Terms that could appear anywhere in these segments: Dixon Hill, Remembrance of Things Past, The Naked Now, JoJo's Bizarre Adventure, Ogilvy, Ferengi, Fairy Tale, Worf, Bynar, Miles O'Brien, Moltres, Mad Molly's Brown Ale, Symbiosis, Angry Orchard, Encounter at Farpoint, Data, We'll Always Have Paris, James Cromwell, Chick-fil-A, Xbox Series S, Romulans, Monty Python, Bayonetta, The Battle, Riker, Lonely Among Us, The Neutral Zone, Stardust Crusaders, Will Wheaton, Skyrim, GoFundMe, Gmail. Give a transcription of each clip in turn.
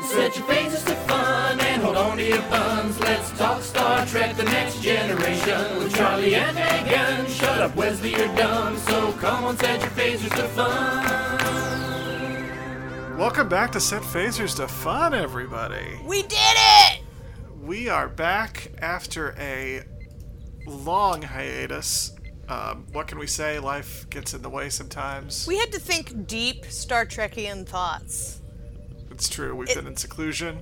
Set your phasers to fun and hold on to your buns. Let's talk Star Trek: The Next Generation with Charlie and Megan. Shut up, Wesley, you're dumb. So come on, set your phasers to fun. Welcome back to Set Phasers to Fun, everybody. We did it! We are back after a long hiatus. What can we say? Life gets in the way sometimes. We had to think deep Star Trekian thoughts. It's true. We've been in seclusion.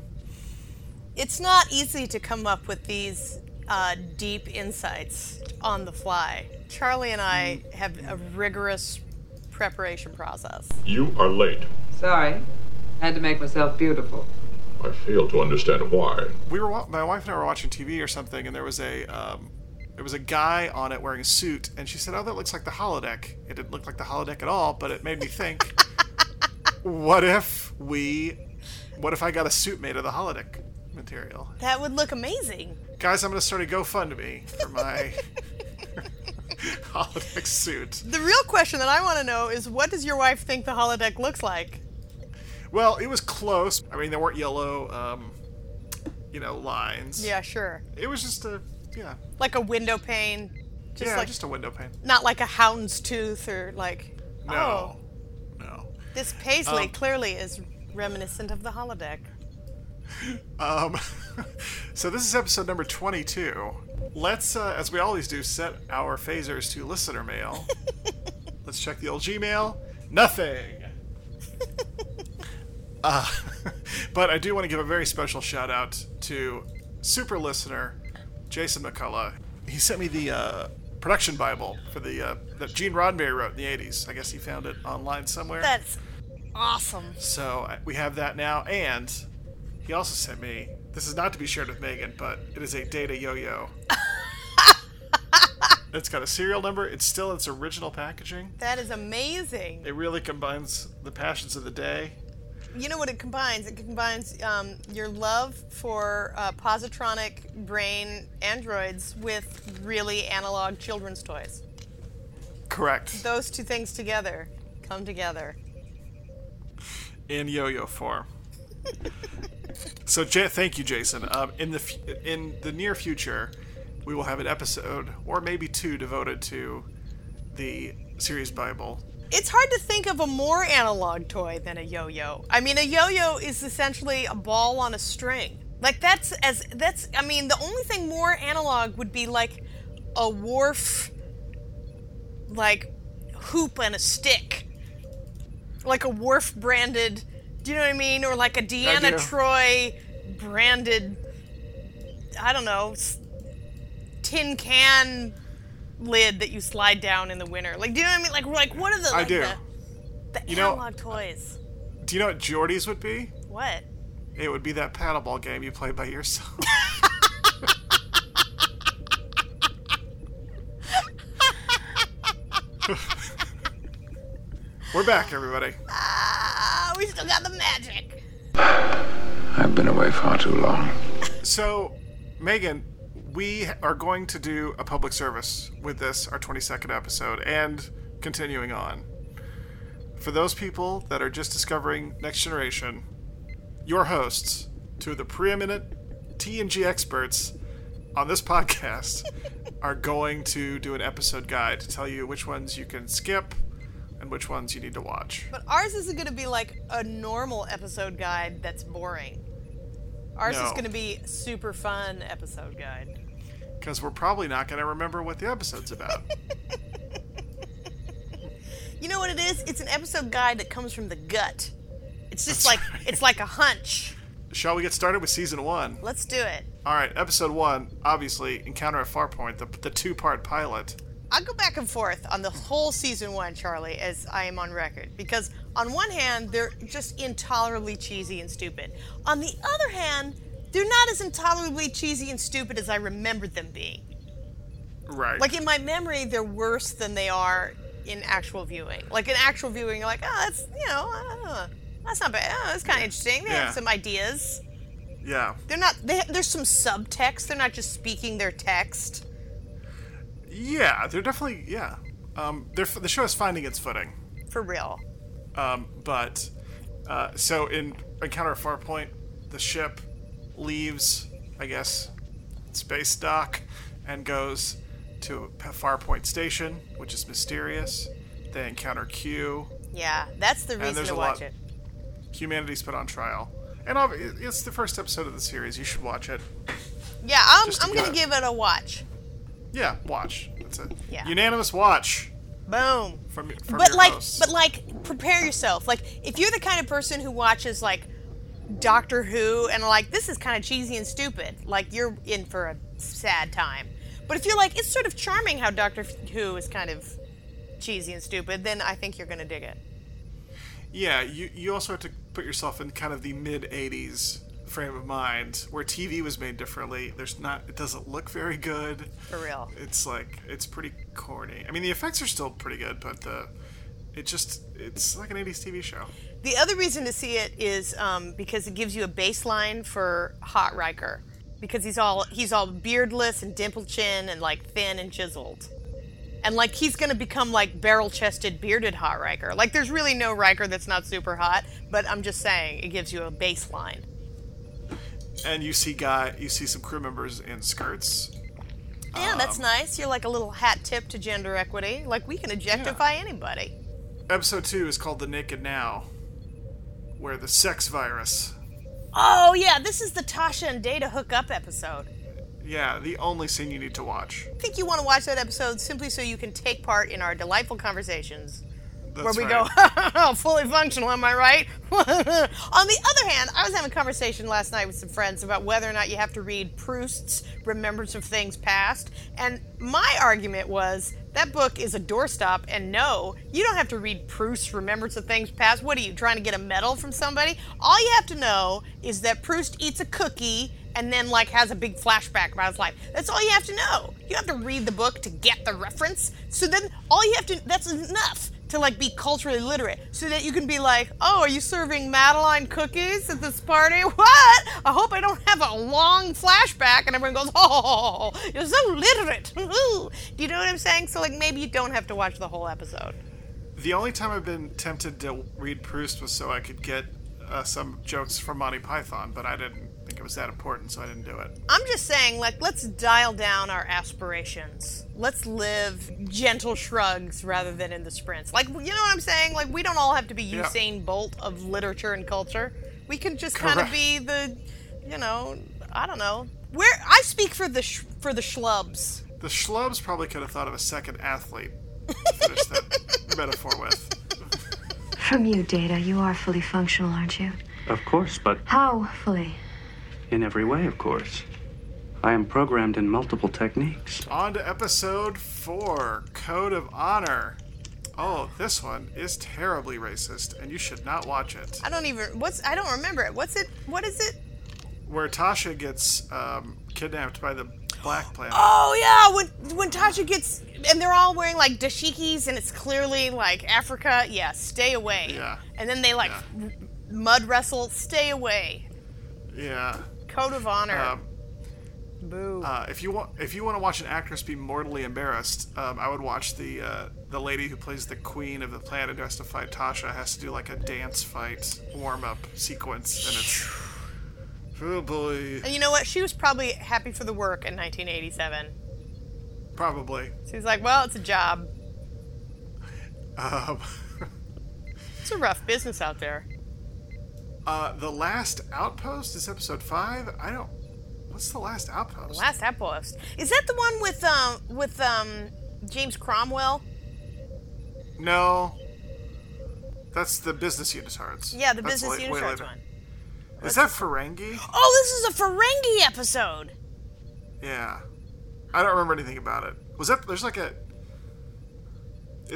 It's not easy to come up with these deep insights on the fly. Charlie and I have a rigorous preparation process. You are late. Sorry. I had to make myself beautiful. I fail to understand why. My wife and I were watching TV or something, and there was a guy on it wearing a suit, and she said, "Oh, that looks like the holodeck." It didn't look like the holodeck at all, but it made me think, what if I got a suit made of the holodeck material? That would look amazing. Guys, I'm going to start a GoFundMe for my holodeck suit. The real question that I want to know is, what does your wife think the holodeck looks like? Well, it was close. I mean, there weren't yellow, lines. Yeah, sure. It was just a. Like a window pane. Just a window pane. Not like a houndstooth or like, no. Oh. This paisley clearly is reminiscent of the holodeck. So this is episode number 22. Let's, as we always do, set our phasers to listener mail. Let's check the old Gmail. Nothing! But I do want to give a very special shout out to super listener Jason McCullough. He sent me the production Bible for that Gene Roddenberry wrote in the 80s. I guess he found it online somewhere. That's awesome. So we have that now, and he also sent me, this is not to be shared with Megan, but it is a Data yo-yo. It's got a serial number. It's still in its original packaging. That is amazing. It really combines the passions of the day. You know what it combines? It combines your love for positronic brain androids with really analog children's toys. Correct. Those two things together come together. In yo-yo form. So, thank you, Jason. In the near future, we will have an episode, or maybe two, devoted to the series Bible. It's hard to think of a more analog toy than a yo-yo. I mean, a yo-yo is essentially a ball on a string. Like, the only thing more analog would be, like, a Worf, like, hoop and a stick. Like a Worf-branded, do you know what I mean? Or like a Deanna Troi-branded, I don't know, tin can lid that you slide down in the winter. Like, do you know what I mean? Like what are the... Like, I do. The analog toys. Do you know what Geordi's would be? What? It would be that paddleball game you play by yourself. We're back, everybody. We still got the magic. I've been away far too long. So, Megan... We are going to do a public service with this, our 22nd episode, and continuing on. For those people that are just discovering Next Generation, your hosts, two of the preeminent TNG experts on this podcast, are going to do an episode guide to tell you which ones you can skip and which ones you need to watch. But ours isn't going to be like a normal episode guide that's boring. Ours is going to be super fun episode guide. Because we're probably not going to remember what the episode's about. You know what it is? It's an episode guide that comes from the gut. It's just It's like a hunch. Shall we get started with season 1? Let's do it. All right, episode 1, obviously, Encounter at Farpoint, the two-part pilot. I'll go back and forth on the whole season 1, Charlie, as I am on record. Because on one hand, they're just intolerably cheesy and stupid. On the other hand, they're not as intolerably cheesy and stupid as I remembered them being. Right. Like, in my memory, they're worse than they are in actual viewing. Like, in actual viewing, you're like, that's not bad. Oh, that's kind of interesting. They have some ideas. Yeah. They're not. There's some subtext. They're not just speaking their text. Yeah, they're definitely, the show is finding its footing. For real. But, so in Encounter at Farpoint, the ship leaves, I guess, space dock and goes to Farpoint Station, which is mysterious. They encounter Q. Yeah, that's the reason to watch it. Humanity's put on trial. And it's the first episode of the series. You should watch it. Yeah, I'm going to give it a watch. Yeah, watch. That's it. Yeah. Unanimous watch. Boom. From but your hosts. But prepare yourself. Like, if you're the kind of person who watches, like, Doctor Who and, like, this is kind of cheesy and stupid, like, you're in for a sad time. But if you're like, it's sort of charming how Doctor Who is kind of cheesy and stupid, then I think you're going to dig it. Yeah, you also have to put yourself in kind of the mid-'80s frame of mind where TV was made differently. It doesn't look very good. For real. It's like, it's pretty corny. I mean, the effects are still pretty good, but it's like an 80s TV show. The other reason to see it is because it gives you a baseline for Hot Riker. Because he's all beardless and dimple chin and like thin and chiseled. And like he's going to become like barrel-chested bearded Hot Riker. Like there's really no Riker that's not super hot, but I'm just saying it gives you a baseline. And you see some crew members in skirts. Yeah, that's nice. You're like a little hat tip to gender equity. Like we can objectify anybody. Episode 2 is called The Naked Now, where the sex virus. Oh, yeah, this is the Tasha and Data hookup episode. Yeah, the only scene you need to watch. I think you want to watch that episode simply so you can take part in our delightful conversations. That's where we go, fully functional, am I right? On the other hand, I was having a conversation last night with some friends about whether or not you have to read Proust's Remembrance of Things Past, and my argument was, that book is a doorstop, and no, you don't have to read Proust's Remembrance of Things Past. What are you, trying to get a medal from somebody? All you have to know is that Proust eats a cookie and then, like, has a big flashback about his life. That's all you have to know. You don't have to read the book to get the reference. So then all you have to, that's enough to, like, be culturally literate so that you can be like, oh, are you serving Madeline cookies at this party? What? I hope I don't have a long flashback. And everyone goes, oh, you're so literate. Do you know what I'm saying? So, like, maybe you don't have to watch the whole episode. The only time I've been tempted to read Proust was so I could get some jokes from Monty Python, but I didn't. I think it was that important, so I didn't do it. I'm just saying, like, let's dial down our aspirations. Let's live gentle shrugs rather than in the sprints. Like, you know what I'm saying? Like, we don't all have to be Usain Bolt of literature and culture. We can just kind of be the, you know, I don't know. I speak for the schlubs. The schlubs probably could have thought of a second athlete to finish that metaphor with. From you, Data, you are fully functional, aren't you? Of course, but... How fully? In every way, of course. I am programmed in multiple techniques. On to episode 4, Code of Honor. Oh, this one is terribly racist, and you should not watch it. I don't remember it. What is it? Where Tasha gets kidnapped by the Black Planet. Oh, yeah, when Tasha gets... And they're all wearing, like, dashikis, and it's clearly, like, Africa. Yeah, stay away. Yeah. And then they, like, mud wrestle. Stay away. Yeah. Code of Honor. Boo. If you want to watch an actress be mortally embarrassed, I would watch the lady who plays the queen of the planet who has to fight Tasha has to do like a dance fight warm up sequence, and it's oh boy. And you know what? She was probably happy for the work in 1987. Probably. She's like, well, it's a job. It's a rough business out there. The Last Outpost is episode 5. What's The Last Outpost? The Last Outpost. Is that the one with James Cromwell? No. That's the business unitards. Yeah, that's business unitards one. Is that Ferengi? Oh, this is a Ferengi episode. Yeah. I don't remember anything about it.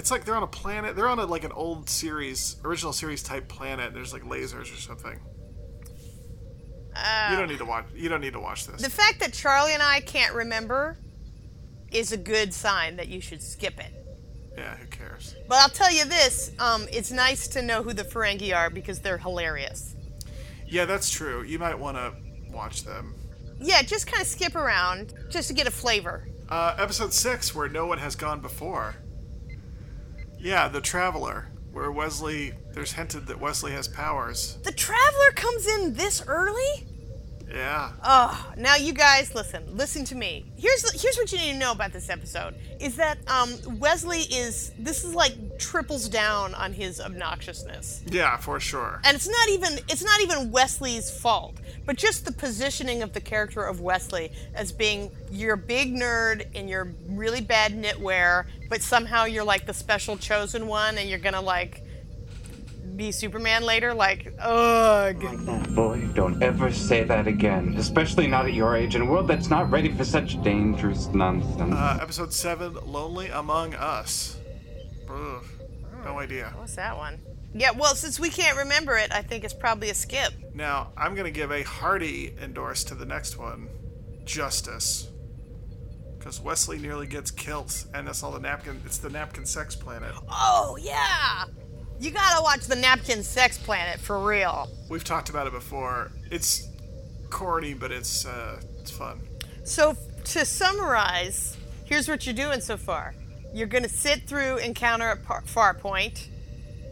It's like they're on a planet. They're on like an old series, original series type planet. There's like lasers or something. You don't need to watch this. The fact that Charlie and I can't remember is a good sign that you should skip it. Yeah, who cares? But I'll tell you this: it's nice to know who the Ferengi are because they're hilarious. Yeah, that's true. You might want to watch them. Yeah, just kind of skip around just to get a flavor. Episode 6, Where No One Has Gone Before. Yeah, The Traveler, where there's hinted that Wesley has powers. The Traveler comes in this early? Yeah. Oh, now you guys, listen to me. Here's what you need to know about this episode, is that Wesley is like triples down on his obnoxiousness. Yeah, for sure. And it's not even Wesley's fault, but just the positioning of the character of Wesley as being your big nerd in your really bad knitwear, but somehow you're like the special chosen one, and you're gonna like be Superman later, like, ugh. Like that, boy. Don't ever say that again. Especially not at your age in a world that's not ready for such dangerous nonsense. Episode 7, Lonely Among Us. Ugh. No idea. What's that one? Yeah, well, since we can't remember it, I think it's probably a skip. Now, I'm going to give a hearty endorse to the next one, Justice. Because Wesley nearly gets killed, and that's all it's the napkin sex planet. Oh, yeah! You gotta watch The Napkin Sex Planet, for real. We've talked about it before. It's corny, but it's fun. So, to summarize, here's what you're doing so far. You're gonna sit through Encounter at Farpoint.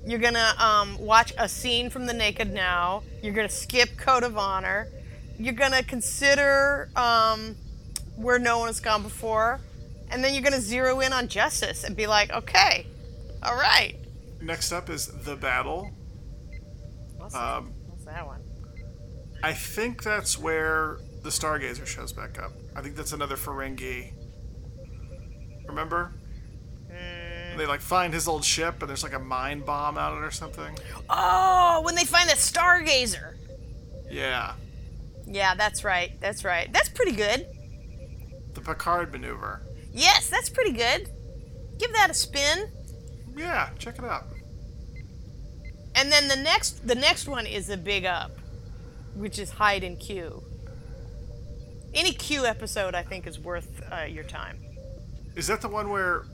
You're gonna watch a scene from The Naked Now. You're gonna skip Code of Honor. You're gonna consider Where No One Has Gone Before. And then you're gonna zero in on Justice and be like, okay, all right. Next up is The Battle. What's that one? I think that's where the Stargazer shows back up. I think that's another Ferengi. Remember? They like find his old ship and there's like a mine bomb on it or something. Oh, when they find the Stargazer. Yeah. Yeah, that's right. That's right. That's pretty good. The Picard maneuver. Yes, that's pretty good. Give that a spin. Yeah, check it out. And then the next one is a big up, which is Hide and Q. Any Q episode, I think, is worth your time. Is that the one where...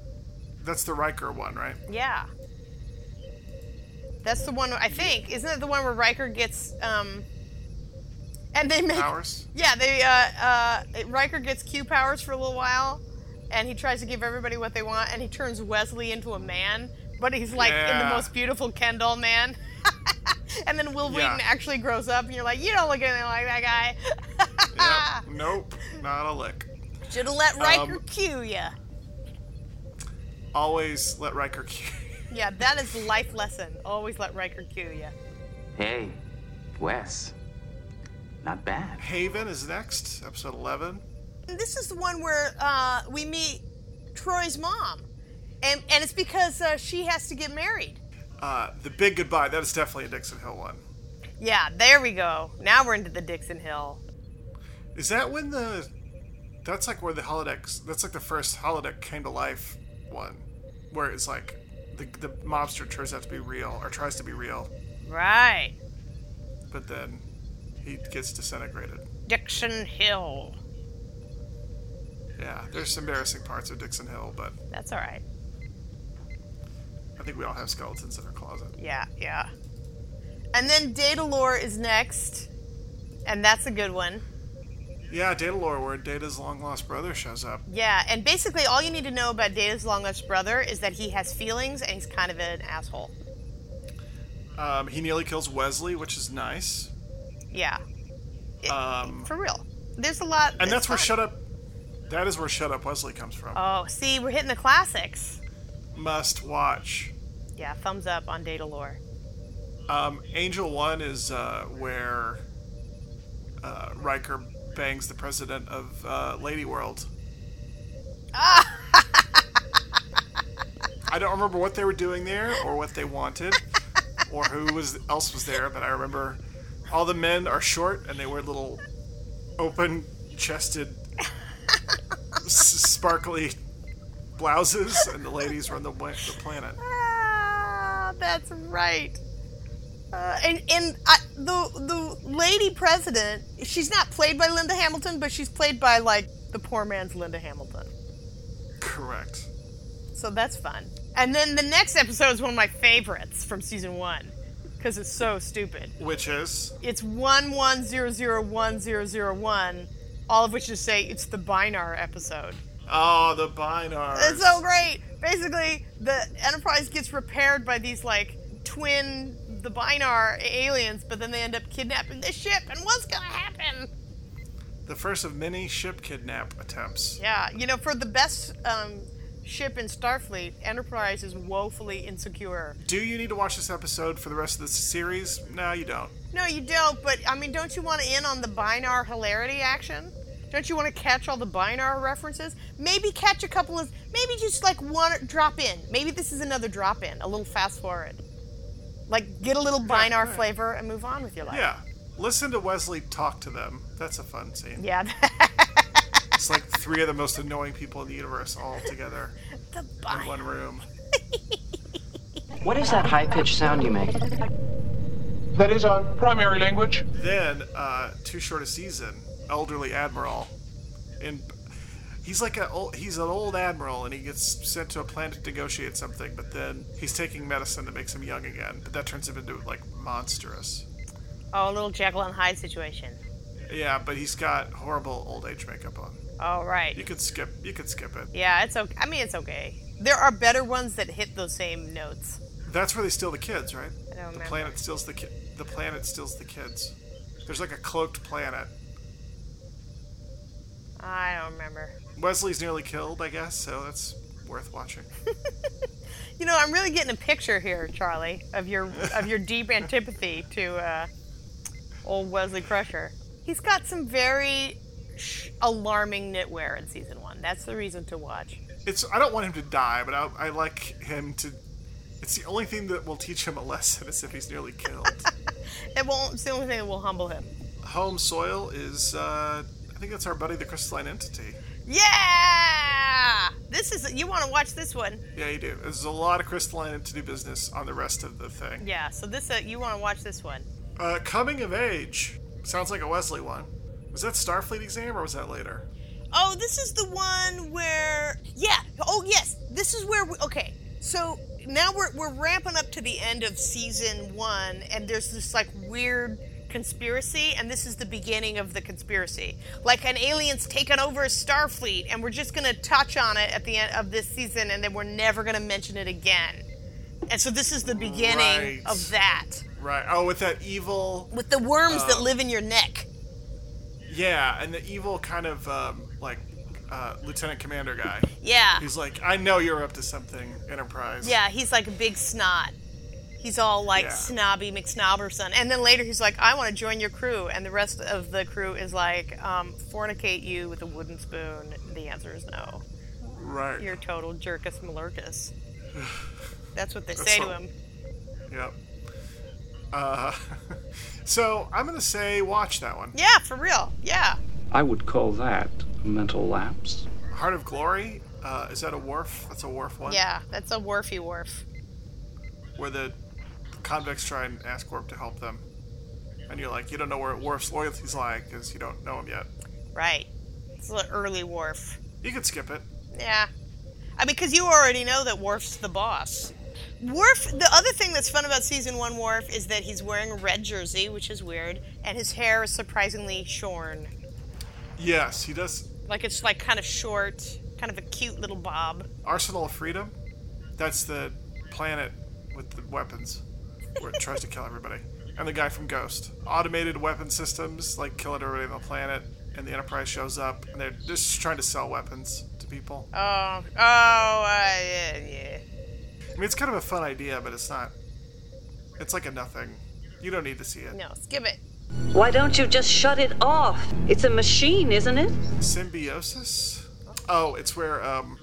That's the Riker one, right? Yeah. That's the one, I think. Isn't it the one where Riker gets... and they make... Powers? Yeah, they Riker gets Q powers for a little while. And he tries to give everybody what they want, and he turns Wesley into a man, but he's like in the most beautiful Ken doll man. And then Will Wheaton actually grows up, and you're like, you don't look anything like that guy. Yep. Nope, not a lick. Should have let Riker cue ya. Always let Riker cue. Yeah, that is the life lesson. Always let Riker cue ya. Hey, Wes. Not bad. Haven is next, episode 11. This is the one where we meet Troy's mom, and it's because she has to get married. The big goodbye. That is definitely a Dixon Hill one. Yeah, there we go. Now we're into the Dixon Hill. Is that when that's like where the holodeck, that's like the first holodeck came to life one, where it's like the mobster tries to be real. Right. But then he gets disintegrated. Dixon Hill. Yeah, there's some embarrassing parts of Dixon Hill, but... That's all right. I think we all have skeletons in our closet. Yeah, yeah. And then Data Lore is next, and that's a good one. Yeah, Data Lore, where Data's long-lost brother shows up. Yeah, and basically all you need to know about Data's long-lost brother is that he has feelings and he's kind of an asshole. He nearly kills Wesley, which is nice. Yeah. For real. There's a lot... And that's where That is where Shut Up Wesley comes from. Oh, see, we're hitting the classics. Must watch. Yeah, thumbs up on Data Lore. Angel 1 is where Riker bangs the president of Lady World. I don't remember what they were doing there or what they wanted or who else was there, but I remember all the men are short and they wear little open-chested... sparkly blouses, and the ladies run the planet. Ah, that's right. The lady president, she's not played by Linda Hamilton, but she's played by like the poor man's Linda Hamilton. Correct. So that's fun. And then the next episode is one of my favorites from season 1 because it's so stupid. Which is? It's 11001001. All of which just say it's the Bynar episode. Oh, the Bynar! It's so great. Basically, the Enterprise gets repaired by these like twin the Bynar aliens, but then they end up kidnapping the ship, and what's gonna happen? The first of many ship kidnap attempts. Yeah, you know, for the best ship in Starfleet, Enterprise is woefully insecure. Do you need to watch this episode for the rest of the series? No, you don't. No, you don't, but, I mean, don't you want to end on the Bynar hilarity action? Don't you want to catch all the Bynar references? Maybe catch a couple of... Maybe just, like, one drop-in. Maybe this is another drop-in, a little fast-forward. Like, get a little Bynar flavor and move on with your life. Yeah. Listen to Wesley talk to them. That's a fun scene. Yeah. It's like three of the most annoying people in the universe all together in one room. What is that high-pitched sound you make? That is our primary language. Then, Too Short a Season, elderly admiral. He's an old admiral, and he gets sent to a planet to negotiate something, but then he's taking medicine that makes him young again. But that turns him into, like, monstrous. Oh, a little Jekyll and Hyde situation. Yeah, but he's got horrible old age makeup on. Oh, right. You could skip it. Yeah, it's okay. I mean, it's okay. There are better ones that hit those same notes. That's where they steal the kids, right? I don't remember. The planet steals the kids. There's like a cloaked planet. I don't remember. Wesley's nearly killed, I guess, so that's worth watching. You know, I'm really getting a picture here, Charlie, of your deep antipathy to old Wesley Crusher. He's got some very alarming knitwear in season one. That's the reason to watch. I don't want him to die, but I like him to... It's the only thing that will teach him a lesson is if he's nearly killed. It's the only thing that will humble him. Home soil is... I think that's our buddy, the crystalline entity. Yeah! You want to watch this one. Yeah, you do. There's a lot of crystalline entity business on the rest of the thing. Yeah, so this you want to watch this one. Coming of Age. Sounds like a Wesley one. Was that Starfleet exam or was that later? Oh, this is the one where... Yeah. Oh, yes. This is where... Okay. So now we're ramping up to the end of season one, and there's this, like, weird conspiracy, and this is the beginning of the conspiracy. Like, an alien's taken over Starfleet, and we're just going to touch on it at the end of this season, and then we're never going to mention it again. And so this is the beginning of that. Right. Oh, with that evil... With the worms that live in your neck. Yeah, and the evil kind of, Lieutenant Commander guy. Yeah. He's like, I know you're up to something, Enterprise. Yeah, he's like a big snot. He's all, like, snobby McSnobberson. And then later he's like, I want to join your crew. And the rest of the crew is like, fornicate you with a wooden spoon. The answer is no. Right. You're total jerkus malurkus. That's what they say to him. Yep. So I'm going to say watch that one. Yeah, for real. Yeah. I would call that a mental lapse. Heart of Glory? Is that a Worf? That's a Worf one? Yeah, that's a Worfy Worf. Where the convicts try and ask Worf to help them. And you're like, you don't know where Worf's loyalty's like because you don't know him yet. Right. It's an early Worf. You could skip it. Yeah. I mean, because you already know that Worf's the boss. Worf, the other thing that's fun about season one Worf is that he's wearing a red jersey, which is weird, and his hair is surprisingly shorn. Yes, he does. Like, it's like kind of short, kind of a cute little bob. Arsenal of Freedom? That's the planet with the weapons where it tries to kill everybody. And the guy from Ghost. Automated weapon systems, like killing everybody on the planet, and the Enterprise shows up, and they're just trying to sell weapons to people. Yeah. I mean, it's kind of a fun idea, but it's not... It's like a nothing. You don't need to see it. No, skip it. Why don't you just shut it off? It's a machine, isn't it? Symbiosis? Oh, it's where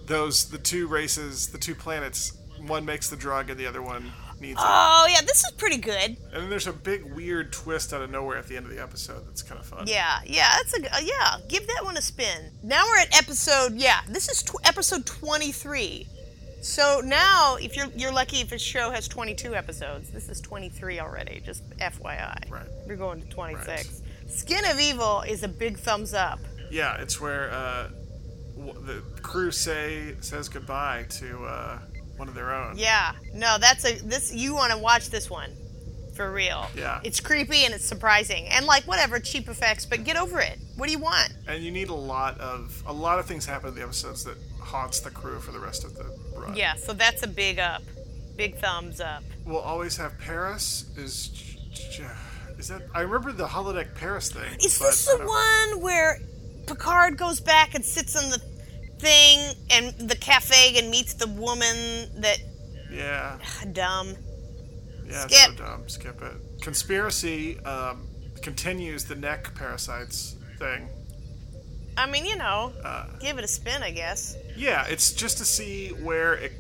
the two races, the two planets, one makes the drug and the other one needs it. Oh, yeah, this is pretty good. And then there's a big weird twist out of nowhere at the end of the episode that's kind of fun. Yeah, yeah, give that one a spin. Now we're at this is episode 23. So now, if you're lucky if a show has 22 episodes, this is 23 already, just FYI. Right. We're going to 26. Right. Skin of Evil is a big thumbs up. Yeah, it's where the crew says goodbye to one of their own. Yeah. No, you want to watch this one. For real. Yeah. It's creepy and it's surprising. And like, whatever, cheap effects, but get over it. What do you want? And you need a lot of things happen in the episodes that haunts the crew for the rest of the run. Yeah, so that's a big up. Big thumbs up. We'll always have Paris. Is that... I remember the holodeck Paris thing. Is this the one where Picard goes back and sits in the thing and the cafe and meets the woman that... Yeah. Dumb. Yeah, skip. So dumb. Skip it. Conspiracy continues the neck parasites thing. I mean, you know, give it a spin, I guess. Yeah, it's just to see where it,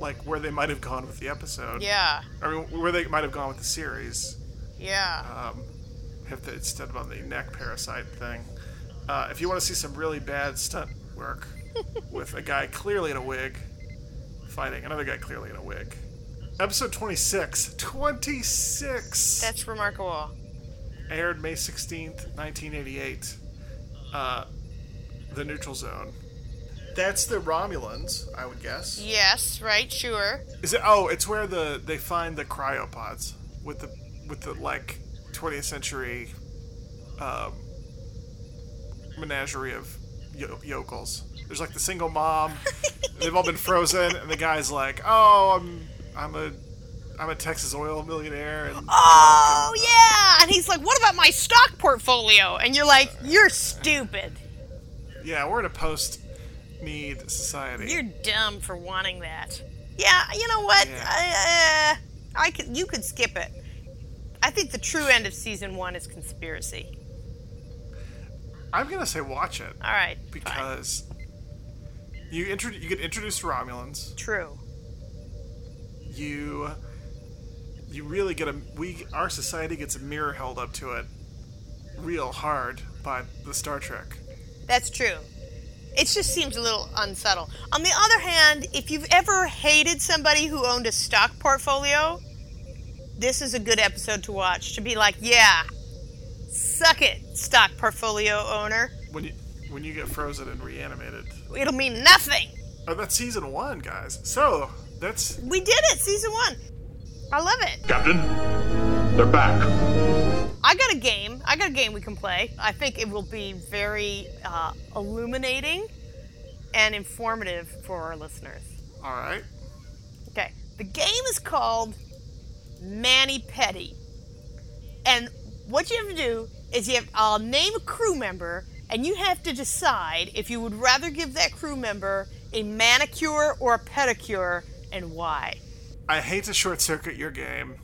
like, where they might have gone with the episode. Yeah. I mean, where they might have gone with the series. Yeah. If they instead on the neck parasite thing. If you want to see some really bad stunt work with a guy clearly in a wig fighting another guy clearly in a wig. Episode 26. 26! That's remarkable. Aired May 16th, 1988. The Neutral Zone. That's the Romulans, I would guess. Yes, right, sure. Is it? Oh, it's where they find the cryopods with the like 20th century menagerie of yokels. There's like the single mom. They've all been frozen, and the guy's like, "Oh, I'm a Texas oil millionaire." And oh yeah, and he's like, "What about my stock portfolio?" And you're like, "You're stupid." Yeah, we're in a post-need society. You're dumb for wanting that. Yeah, you know what? Yeah. You could skip it. I think the true end of season 1 is Conspiracy. I'm gonna say watch it. All right. Because fine. You get introduced to Romulans. True. You really get our society gets a mirror held up to it, real hard by the Star Trek. That's true. It just seems a little unsubtle. On the other hand, if you've ever hated somebody who owned a stock portfolio, this is a good episode to watch. To be like, yeah, suck it, stock portfolio owner. When you get frozen and reanimated, it'll mean nothing. Oh, that's season 1, guys. So that's we did it, season 1. I love it. Captain, they're back. I got a game we can play. I think it will be very illuminating and informative for our listeners. All right. Okay. The game is called Mani Pedi. And what you have to do is I'll name a crew member, and you have to decide if you would rather give that crew member a manicure or a pedicure, and why. I hate to short-circuit your game.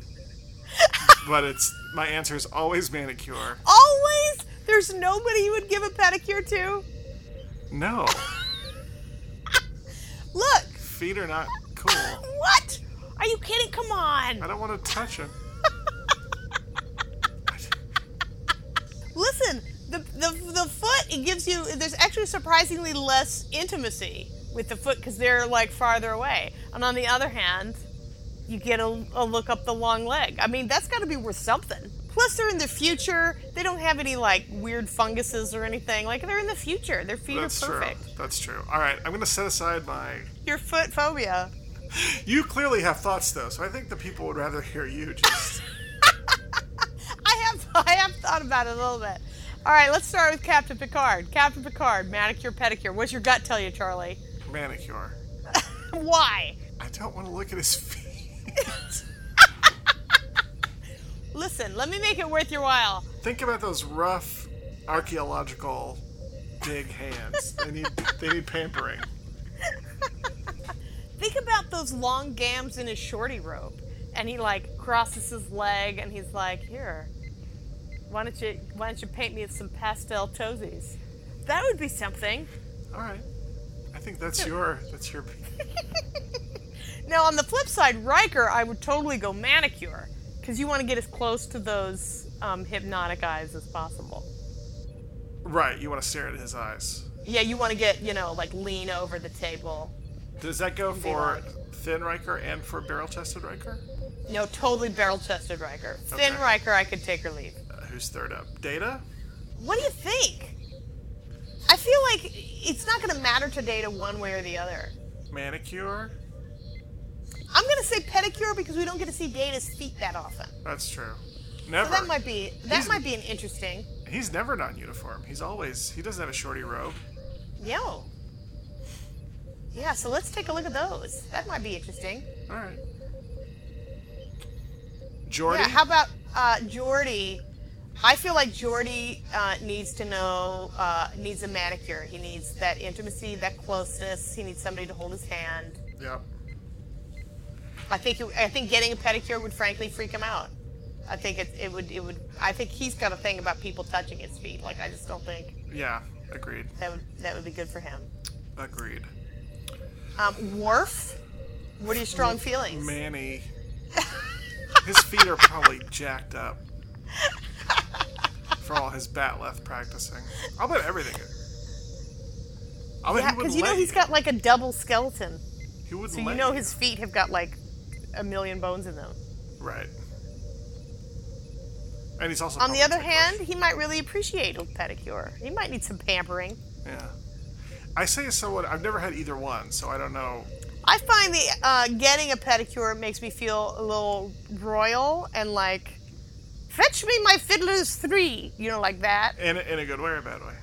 But my answer is always manicure. Always? There's nobody you would give a pedicure to? No. Look. Feet are not cool. What? Are you kidding? Come on. I don't want to touch them. Listen, the foot, it gives you, there's actually surprisingly less intimacy with the foot because they're like farther away. And on the other hand, you get a look up the long leg. I mean, that's got to be worth something. Plus, they're in the future. They don't have any, like, weird funguses or anything. Like, they're in the future. Their feet are perfect. That's true. All right, I'm going to set aside your foot phobia. You clearly have thoughts, though, so I think the people would rather hear you just... I have thought about it a little bit. All right, let's start with Captain Picard. Captain Picard, manicure, pedicure. What's your gut tell you, Charlie? Manicure. Why? I don't want to look at his feet. Listen, let me make it worth your while. Think about those rough archaeological big hands. They need pampering. Think about those long gams in his shorty robe, and he like crosses his leg, and he's like, "Here, why don't you paint me with some pastel toesies?" That would be something. All right, I think that's your. Now, on the flip side, Riker, I would totally go manicure, because you want to get as close to those hypnotic eyes as possible. Right, you want to stare at his eyes. Yeah, you want to get, like, lean over the table. Does that go for thin Riker and for barrel-chested Riker? No, totally barrel-chested Riker. Thin Riker, I could take or leave. Who's third up? Data? What do you think? I feel like it's not going to matter to Data one way or the other. Manicure? I'm going to say pedicure because we don't get to see Data's feet that often. That's true. Never. So that might be an interesting. He's never non-uniform. He doesn't have a shorty robe. Yo. Yeah, so let's take a look at those. That might be interesting. All right. Geordi? Yeah, how about Geordi I feel like Geordi needs to know, needs a manicure. He needs that intimacy, that closeness. He needs somebody to hold his hand. Yeah. I think getting a pedicure would frankly freak him out. I think it would. I think he's got a thing about people touching his feet. Like, I just don't think. Yeah, agreed. That would be good for him. Agreed. Worf, what are your strong feelings? Manny, his feet are probably jacked up. For all his bat left practicing. I'll bet everything. Yeah, because he's got like a double skeleton. He would. So you know his feet have got like a million bones in them. Right. And he's also. On the other hand, he might really appreciate a pedicure. He might need some pampering. Yeah. I say as someone, I've never had either one, so I don't know. I find the getting a pedicure makes me feel a little royal and like. Fetch me my Fiddler's 3, you know, like that. In a good way or a bad way?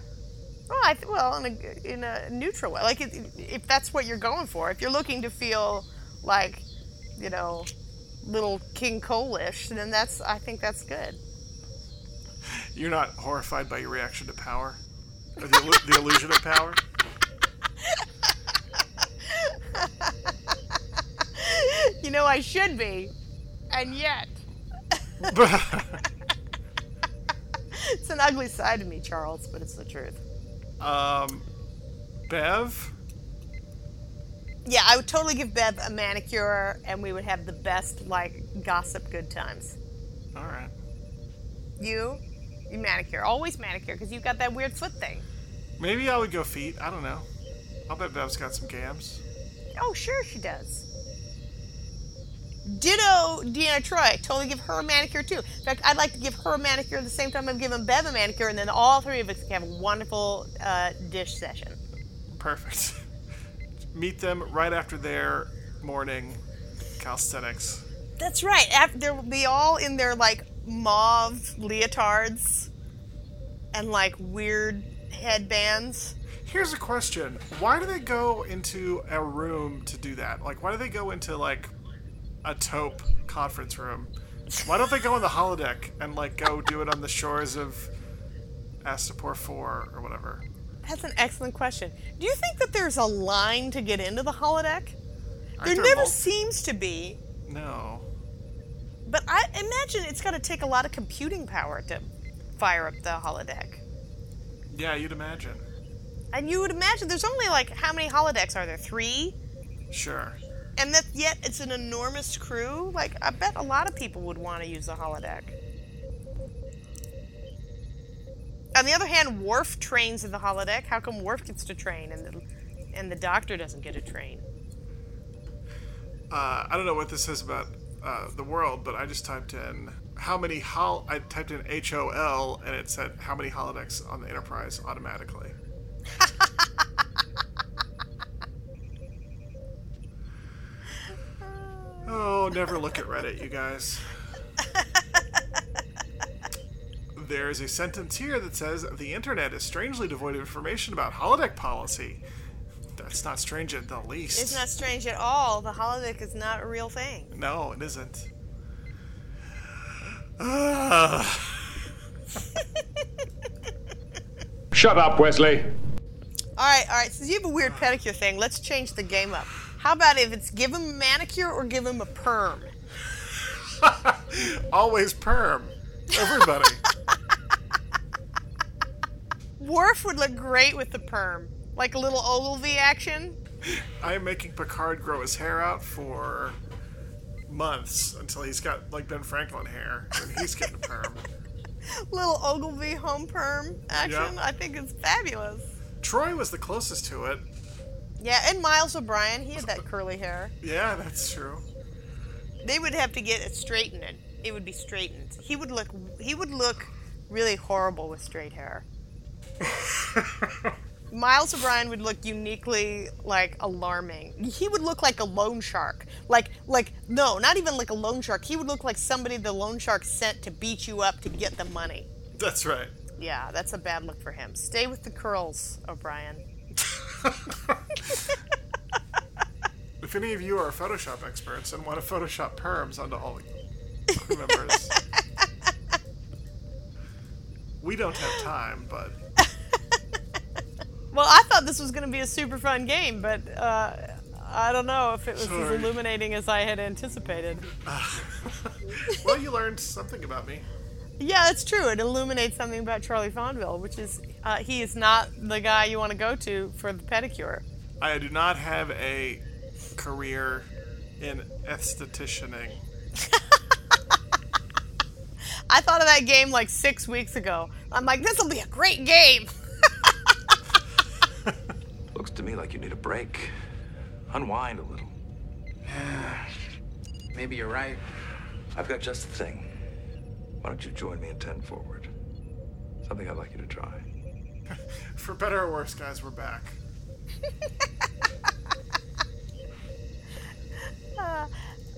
Oh, in a neutral way. Like, if that's what you're going for. If you're looking to feel like, you know, little King Cole-ish, then I think that's good. You're not horrified by your reaction to power? Or the illusion of power? You know, I should be. And yet... It's an ugly side of me, Charles, but it's the truth. Bev? Yeah, I would totally give Bev a manicure, and we would have the best, like, gossip good times. All right. You manicure. Always manicure, because you've got that weird foot thing. Maybe I would go feet. I don't know. I'll bet Bev's got some gams. Oh, sure she does. Ditto Deanna Troi. Totally give her a manicure, too. In fact, I'd like to give her a manicure at the same time I'm giving Bev a manicure, and then all three of us can have a wonderful dish session. Perfect. Meet them right after their morning calisthenics. That's right. They'll be all in their, like, mauve leotards and, like, weird headbands. Here's a question. Why do they go into a room to do that? Like, why do they go into, like... a taupe conference room? Why don't they go on the holodeck and like go do it on the shores of Astapor 4 or whatever? That's an excellent question. Do you think that there's a line to get into the holodeck? There never seems to be. No. But I imagine it's got to take a lot of computing power to fire up the holodeck. Yeah, you'd imagine. And you would imagine there's only like, how many holodecks are there? 3? Sure. And that yet it's an enormous crew. Like, I bet a lot of people would want to use the holodeck. On the other hand, Worf trains in the holodeck. How come Worf gets to train and the Doctor doesn't get to train? I don't know what this says about the world, but I just typed in I typed in HOL and it said how many holodecks on the Enterprise automatically. Oh, never look at Reddit, you guys. There is a sentence here that says, the internet is strangely devoid of information about holodeck policy. That's not strange at the least. It's not strange at all. The holodeck is not a real thing. No, it isn't. Shut up, Wesley. All right. Since you have a weird pedicure thing, let's change the game up. How about if it's give him a manicure or give him a perm? Always perm. Everybody. Worf would look great with the perm. Like a little Ogilvy action. I am making Picard grow his hair out for months until he's got like Ben Franklin hair and he's getting a perm. Little Ogilvy home perm action. Yep. I think it's fabulous. Troi was the closest to it. Yeah, and Miles O'Brien, he had that curly hair. Yeah, that's true. They would have to get it straightened. It would be straightened. He would look really horrible with straight hair. Miles O'Brien would look uniquely, like, alarming. He would look like a loan shark. Like no, not even like a loan shark. He would look like somebody the loan shark sent to beat you up to get the money. That's right. Yeah, that's a bad look for him. Stay with the curls, O'Brien. If any of you are Photoshop experts and want to Photoshop perms onto all crew members, We don't have time, but... Well, I thought this was going to be a super fun game, but I don't know if it was as illuminating as I had anticipated. Well, you learned something about me. Yeah, that's true. It illuminates something about Charlie Fonville, which is he is not the guy you want to go to for the pedicure. I do not have a career in estheticianing. I thought of that game like 6 weeks ago. I'm like, this will be a great game. Looks to me like you need a break. Unwind a little. Maybe you're right. I've got just the thing. Why don't you join me and tend forward? Something I'd like you to try. For better or worse, guys, we're back.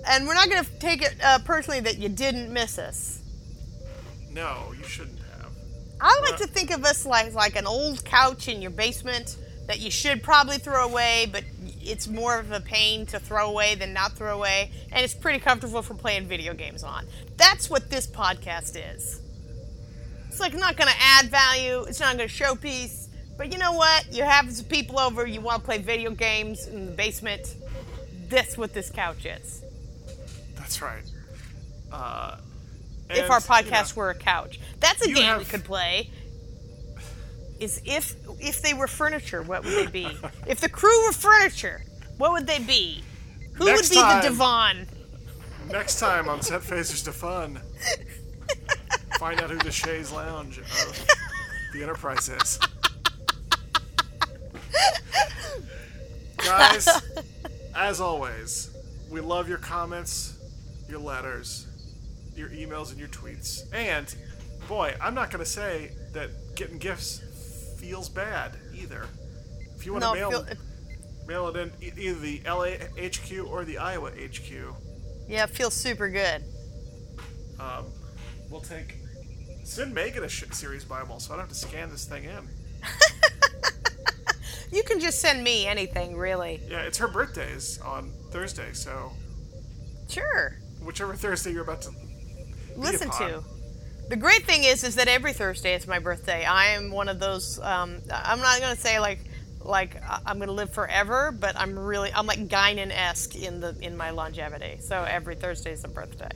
And we're not going to take it personally that you didn't miss us. No, you shouldn't have. I like to think of us like an old couch in your basement that you should probably throw away, but it's more of a pain to throw away than not throw away, and it's pretty comfortable for playing video games on. That's what this podcast is. It's like not going to add value, it's not going to showpiece, but you know what? You have some people over, you want to play video games in the basement. That's what this couch is. That's right. If our podcast were a couch. That's a game we could play. Is if they were furniture, what would they be? If the crew were furniture, what would they be? Who next would be time, the divan? Next time on Set Phasers to Fun, find out who the chaise lounge of the Enterprise is. Guys, as always, we love your comments, your letters, your emails, and your tweets. And, boy, I'm not going to say that getting gifts feels bad either. If you want to mail it in, either the LA HQ or the Iowa HQ. Yeah, it feels super good. We'll take... Send Megan a series Bible, so I don't have to scan this thing in. You can just send me anything, really. Yeah, it's her birthday's on Thursday, so... Sure. Whichever Thursday you're about to listen to. The great thing is that every Thursday it's my birthday. I am one of those. I'm not gonna say like I'm gonna live forever, but I'm like Guinan-esque in my longevity. So every Thursday is a birthday.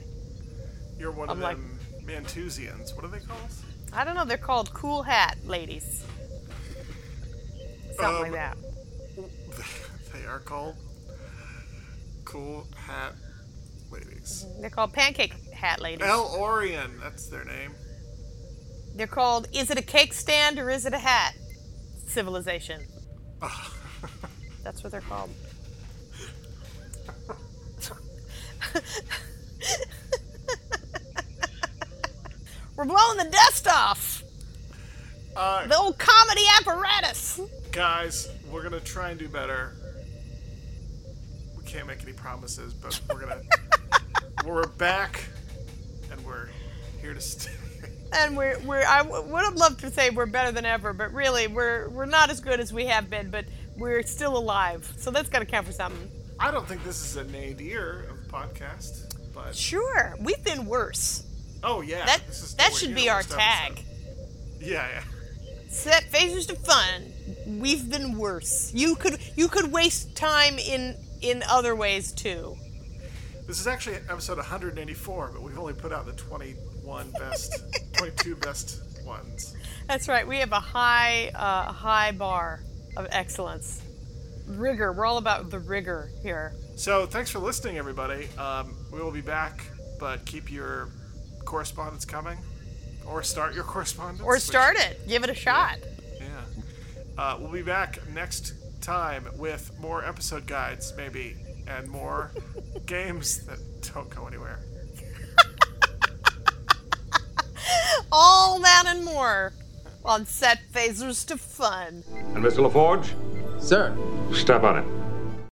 You're one of them Mantusians. What are they called? I don't know. They're called cool hat ladies. Something like that. They are called cool hat ladies. They're called pancake hat ladies. El Orion, that's their name. They're called, is it a cake stand or is it a hat? Civilization. Oh. That's what they're called. We're blowing the dust off. The old comedy apparatus. Guys, we're going to try and do better. We can't make any promises, but we're going to... We're back, and we're here to stay. And I would have loved to say we're better than ever, but really, we're not as good as we have been, but we're still alive. So that's got to count for something. I don't think this is a nadir of the podcast, but... Sure. We've been worse. Oh, yeah. That should be our tag. Yeah. Set Phasers to Fun. We've been worse. You could waste time in other ways, too. This is actually episode 184, but we've only put out the 22 best ones. That's right. We have a high bar of excellence. Rigor. We're all about the rigor here. So thanks for listening, everybody. We will be back, but keep your correspondence coming. Or start your correspondence. Or start it. Give it a shot. Yeah. We'll be back next time with more episode guides, maybe, and more... games that don't go anywhere. All that and more on Set Phasers to Fun. And Mr. LaForge? Sir? Step on it.